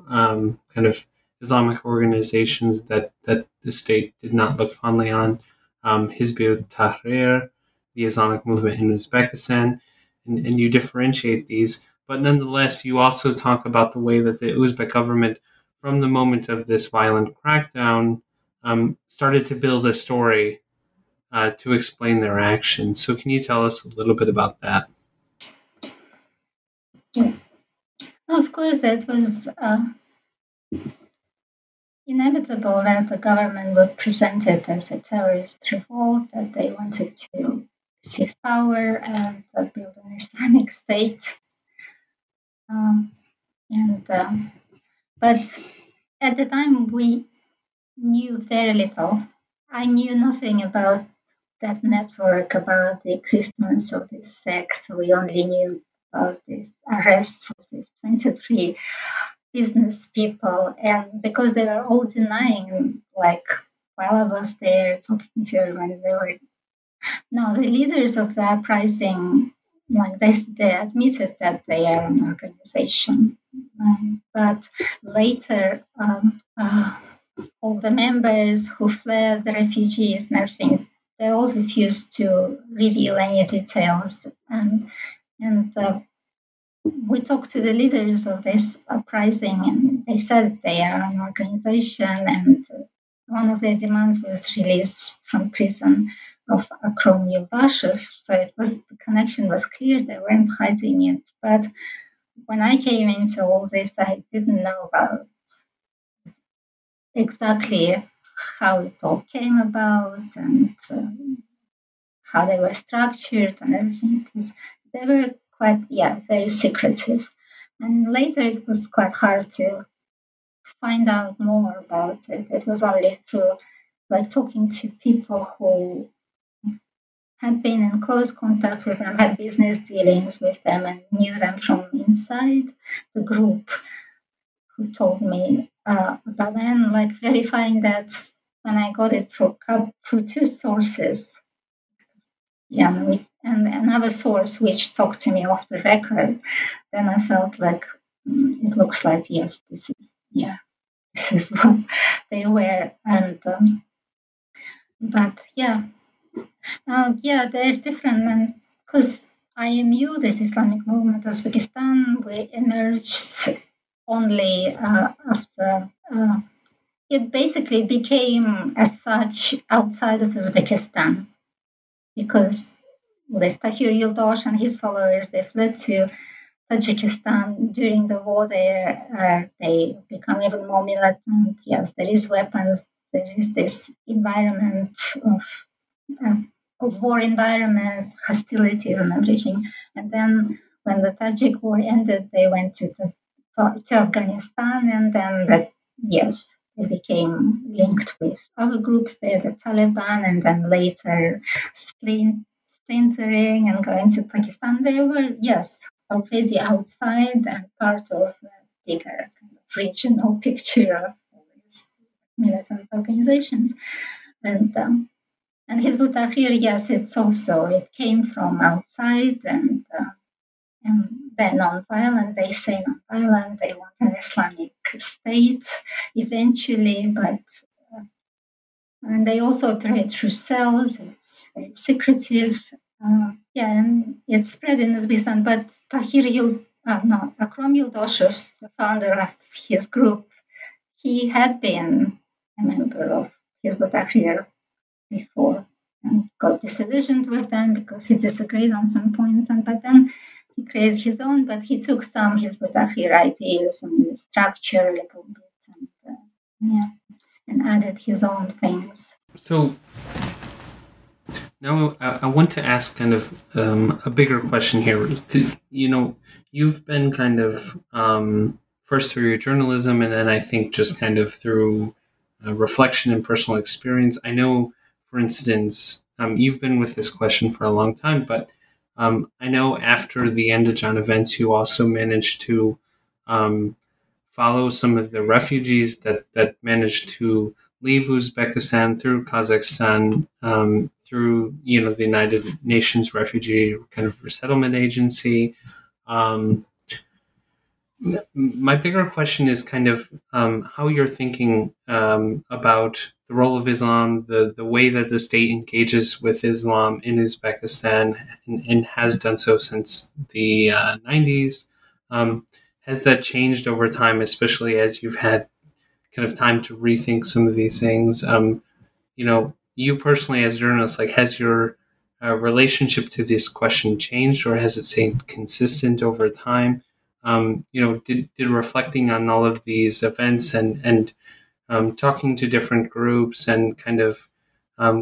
kind of Islamic organizations that the state did not look fondly on, Hizb ut-Tahrir, the Islamic movement in Uzbekistan, and you differentiate these. But nonetheless, you also talk about the way that the Uzbek government, from the moment of this violent crackdown, started to build a story to explain their actions. So can you tell us a little bit about that? Of course, it was inevitable that the government would present it as a terrorist revolt, that they wanted to seize power and build an Islamic state. But at the time, we knew very little. I knew nothing about that network, about the existence of this sect. We only knew of these arrests of these 23 business people, and because they were all denying, while I was there talking to everyone, the leaders of the uprising, they admitted that they are an organization, but later all the members who fled, the refugees and everything, they all refused to reveal any details. And we talked to the leaders of this uprising, and they said they are an organization, and one of their demands was release from prison of Akram Yuldashev. So the connection was clear, they weren't hiding it. But when I came into all this, I didn't know about exactly how it all came about and how they were structured and everything. They were quite, very secretive. And later it was quite hard to find out more about it. It was only through, talking to people who had been in close contact with them, had business dealings with them, and knew them from inside the group, who told me about them, verifying that when I got it through two sources. And another source which talked to me off the record, then I felt it looks like, yes, this is what they were. And they're different, because IMU, this Islamic movement of Uzbekistan, we emerged only after. It basically became as such outside of Uzbekistan, because this Tahir Yuldosh and his followers, they fled to Tajikistan during the war there. They become even more militant. Yes, there is weapons. There is this environment of war environment, hostilities and everything. And then when the Tajik war ended, they went to Afghanistan. And then They became linked with other groups there, the Taliban, and then later splintering and going to Pakistan. They were, yes, already outside and part of a bigger kind of regional picture of these militant organizations. And Hizb ut-Tahrir, yes, it's also, it came from outside and they're nonviolent, they say nonviolent, they want an Islamic state eventually, but and they also operate through cells, it's very secretive. And it's spread in Uzbekistan, but Akram Yuldashev, the founder of his group, he had been a member of Hizb ut-Tahrir before and got disillusioned with them because he disagreed on some points, but then he created his own, but he took some Hizb ut-Tahrir ideas and the structure a little bit and added his own things. So now I want to ask kind of a bigger question here. You know, you've been kind of first through your journalism and then I think just kind of through reflection and personal experience. I know, for instance, you've been with this question for a long time, but I know after the Andijan events, you also managed to follow some of the refugees that managed to leave Uzbekistan through Kazakhstan, through, you know, the United Nations Refugee kind of Resettlement Agency. My bigger question is kind of how you're thinking about the role of Islam, the way that the state engages with Islam in Uzbekistan and has done so since the 90s. Has that changed over time, especially as you've had kind of time to rethink some of these things? You know, you personally as journalists, like, has your relationship to this question changed or has it stayed consistent over time? You know, did reflecting on all of these events and talking to different groups and kind of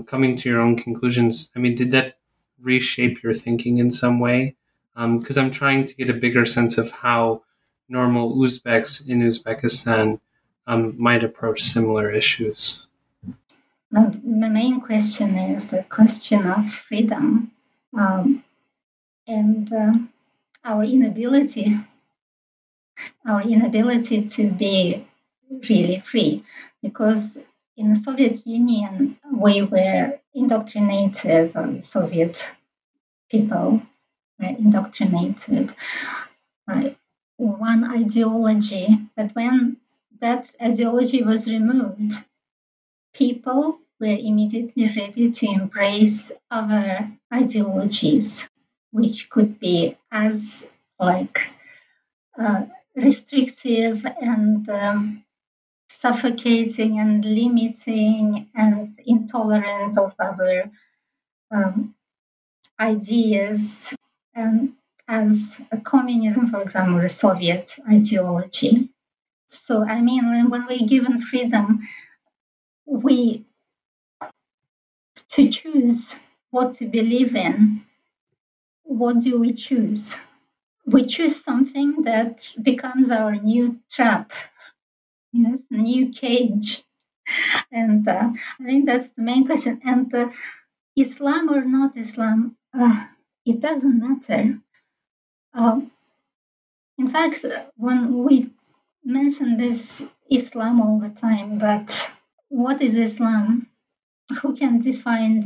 coming to your own conclusions, I mean, did that reshape your thinking in some way? Because I'm trying to get a bigger sense of how normal Uzbeks in Uzbekistan might approach similar issues. The main question is the question of freedom and our inability to be really free, because in the Soviet Union we were indoctrinated, or Soviet people were indoctrinated by one ideology, but when that ideology was removed, people were immediately ready to embrace other ideologies, which could be as restrictive and suffocating and limiting and intolerant of our ideas, and as communism, for example, the Soviet ideology. So, I mean, when we're given freedom, we to choose what to believe in. What do we choose? We choose something that becomes our new trap, yes, new cage. And I think that's the main question. And Islam or not Islam, it doesn't matter. In fact, when we mention this Islam all the time, but what is Islam? Who can define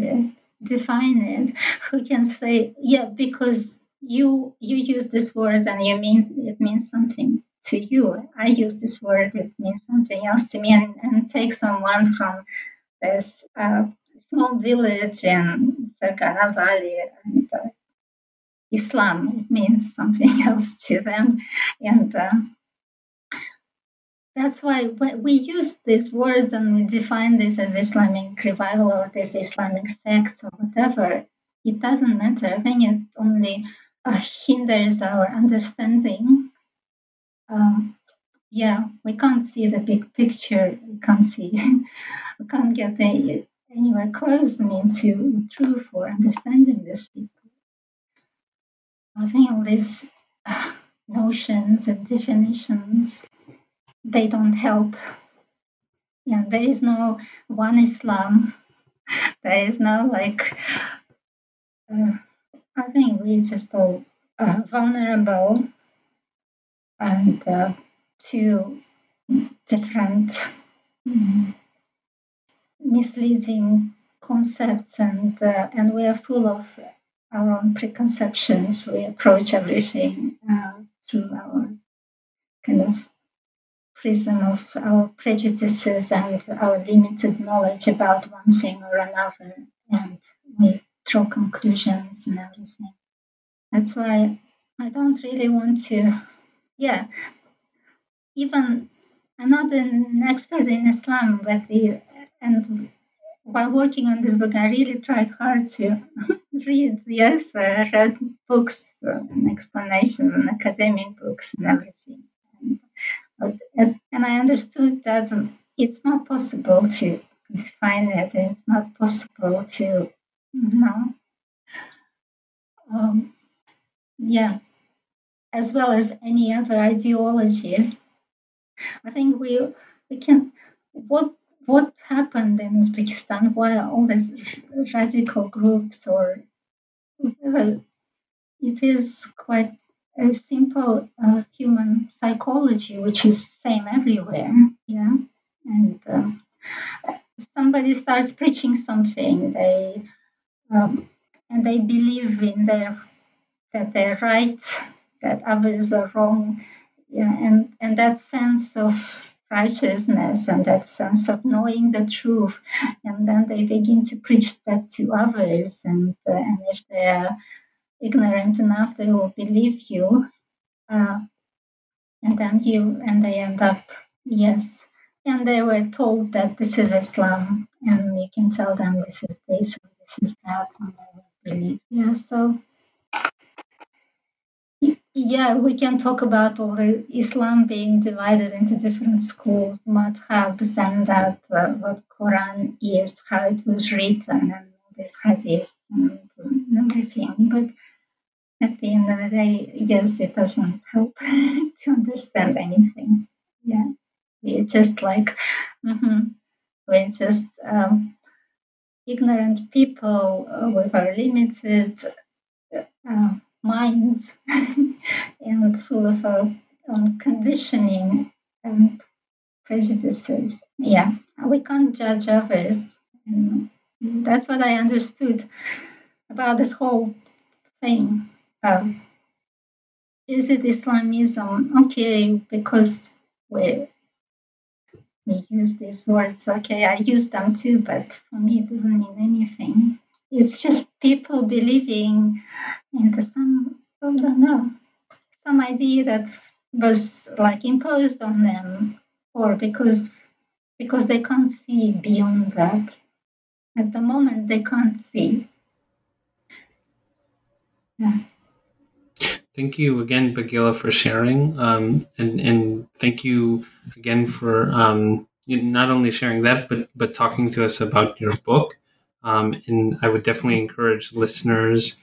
it? Who can say, yeah, because you use this word and it means something to you. I use this word, it means something else to me. And take someone from this small village in Fergana Valley and Islam, it means something else to them. And that's why we use these words and we define this as Islamic revival or this Islamic sect or whatever. It doesn't matter. I think it only hinders our understanding. We can't see the big picture. We can't get anywhere close, to truth or understanding these people. I think all these notions and definitions, they don't help. Yeah, there is no one Islam. There is no I think we're just all vulnerable and to different misleading concepts, and we are full of our own preconceptions. We approach everything through our kind of prism of our prejudices and our limited knowledge about one thing or another, and we draw conclusions and everything. That's why I don't really want to, even I'm not an expert in Islam, but while working on this book, I really tried hard to read. Yes, I read books and explanations and academic books and everything. And I understood that it's not possible to define it. It's not possible to, as well as any other ideology. I think we can. What happened in Uzbekistan? Why all these radical groups or whatever? It is quite a simple human psychology, which is same everywhere. Yeah, and somebody starts preaching something, and they believe in that they're right, that others are wrong, and that sense of righteousness and that sense of knowing the truth, and then they begin to preach that to others, and if they're ignorant enough, they will believe you, and they end up and they were told that this is Islam, and you can tell them this is this or this is that, and they will believe. We can talk about all the Islam being divided into different schools, madhabs, and that what Quran is, how it was written, and this hadith and everything. But at the end of the day, it doesn't help to understand anything. Yeah, it's just we're just ignorant people with our limited minds and full of our own conditioning and prejudices. Yeah, we can't judge others. And that's what I understood about this whole thing. Is it Islamism? Okay, because we use these words. Okay, I use them too, but for me it doesn't mean anything. It's just people believing into some idea that was imposed on them, or because they can't see beyond that. At the moment, they can't see. Yeah. Thank you again, Bagila, for sharing, and thank you again for not only sharing that, but talking to us about your book. And I would definitely encourage listeners,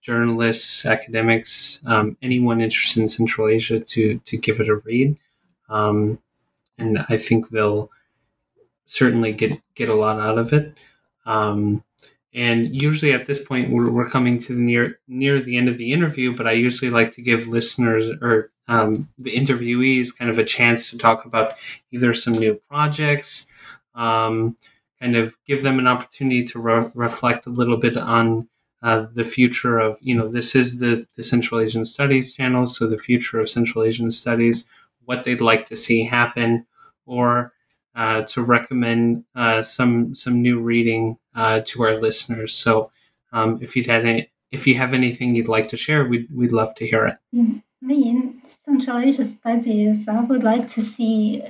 journalists, academics, anyone interested in Central Asia to give it a read. And I think they'll certainly get a lot out of it. And usually at this point, we're coming to the near the end of the interview, but I usually like to give listeners or the interviewees kind of a chance to talk about either some new projects, kind of give them an opportunity to reflect a little bit on the future of, this is the Central Asian Studies channel, so the future of Central Asian Studies, what they'd like to see happen, or to recommend some new reading to our listeners. So if you have anything you'd like to share, we'd love to hear it. In Central Asia Studies, I would like to see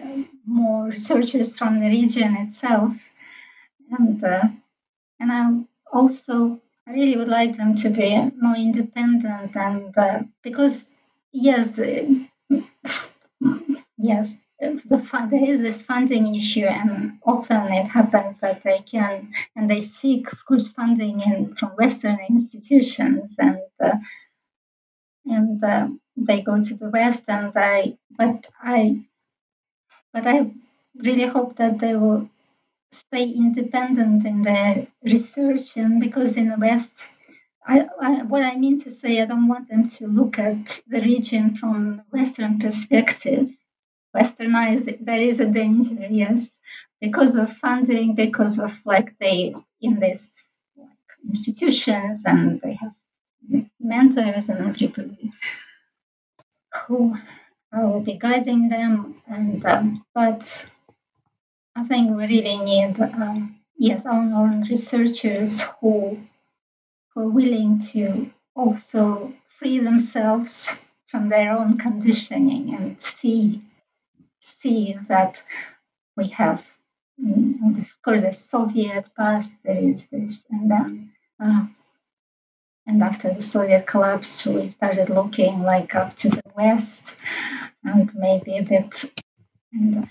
more researchers from the region itself. And I also really would like them to be more independent, and because there is this funding issue, and often it happens that they seek, of course, funding from Western institutions, and they go to the West, but I really hope that they will stay independent in their research, and because in the West, I don't want them to look at the region from a Western perspective. Westernized, there is a danger, yes, because of funding, because of they in these institutions, and they have mentors and everybody who will be guiding them. And but I think we really need our own researchers who are willing to also free themselves from their own conditioning and see that we have, of course, the Soviet past, there is this, and then and after the Soviet collapse, we started looking up to the West, and maybe a bit kind of.